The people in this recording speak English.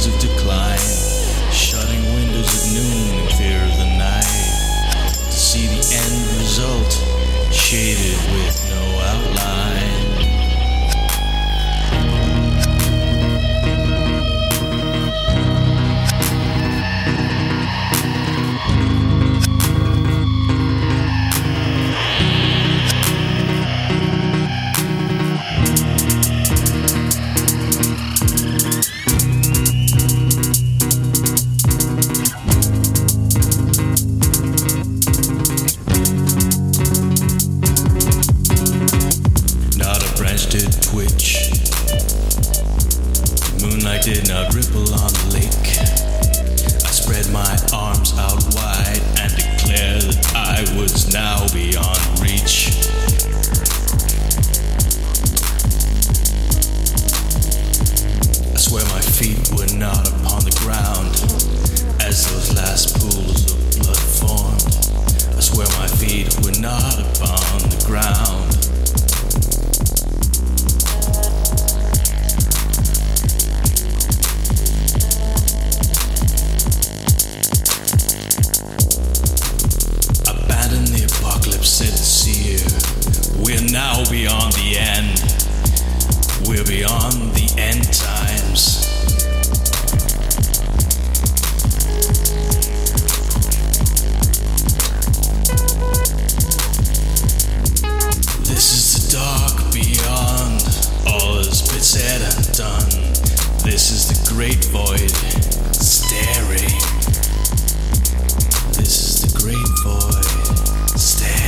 signs of decline, shutting windows at noon in fear of the night, to see the end result, shaded with no outline. Twitch. The moonlight did not ripple on the lake. I spread my arms out wide and declared that I was now beyond reach. I swear my feet were not upon the ground as those last pools of blood formed. I swear my feet were not upon the ground. We're now beyond the end. We're beyond the end times. This is the dark beyond. All has been said and done. This is the great void staring. This is the great void staring.